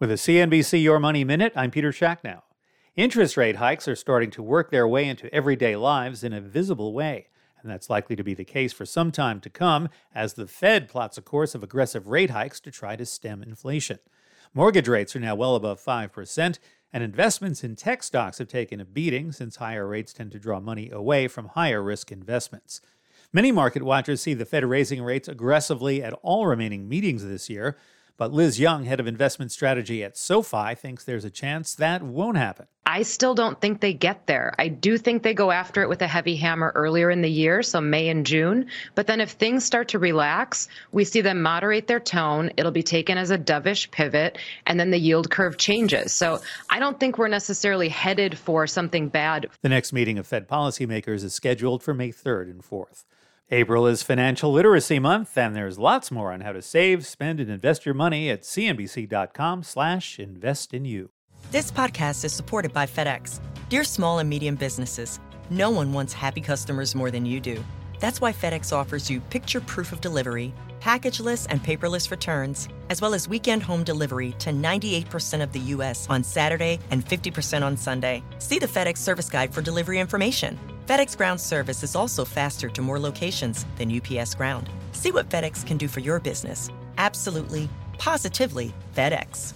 With a CNBC Your Money Minute, I'm Peter Schacknow. Interest rate hikes are starting to work their way into everyday lives in a visible way, and that's likely to be the case for some time to come as the Fed plots a course of aggressive rate hikes to try to stem inflation. Mortgage rates are now well above 5%, and investments in tech stocks have taken a beating since higher rates tend to draw money away from higher-risk investments. Many market watchers see the Fed raising rates aggressively at all remaining meetings this year, but Liz Young, head of investment strategy at SoFi, thinks there's a chance that won't happen. I still don't think they get there. I do think they go after it with a heavy hammer earlier in the year, so May and June. But then if things start to relax, we see them moderate their tone. It'll be taken as a dovish pivot, and then the yield curve changes. So I don't think we're necessarily headed for something bad. The next meeting of Fed policymakers is scheduled for May 3rd and 4th. April is Financial Literacy Month, and there's lots more on how to save, spend, and invest your money at cnbc.com/investinyou. This podcast is supported by FedEx. Dear small and medium businesses, no one wants happy customers more than you do. That's why FedEx offers you picture proof of delivery, packageless and paperless returns, as well as weekend home delivery to 98% of the U.S. on Saturday and 50% on Sunday. See the FedEx service guide for delivery information. FedEx Ground service is also faster to more locations than UPS Ground. See what FedEx can do for your business. Absolutely, positively FedEx.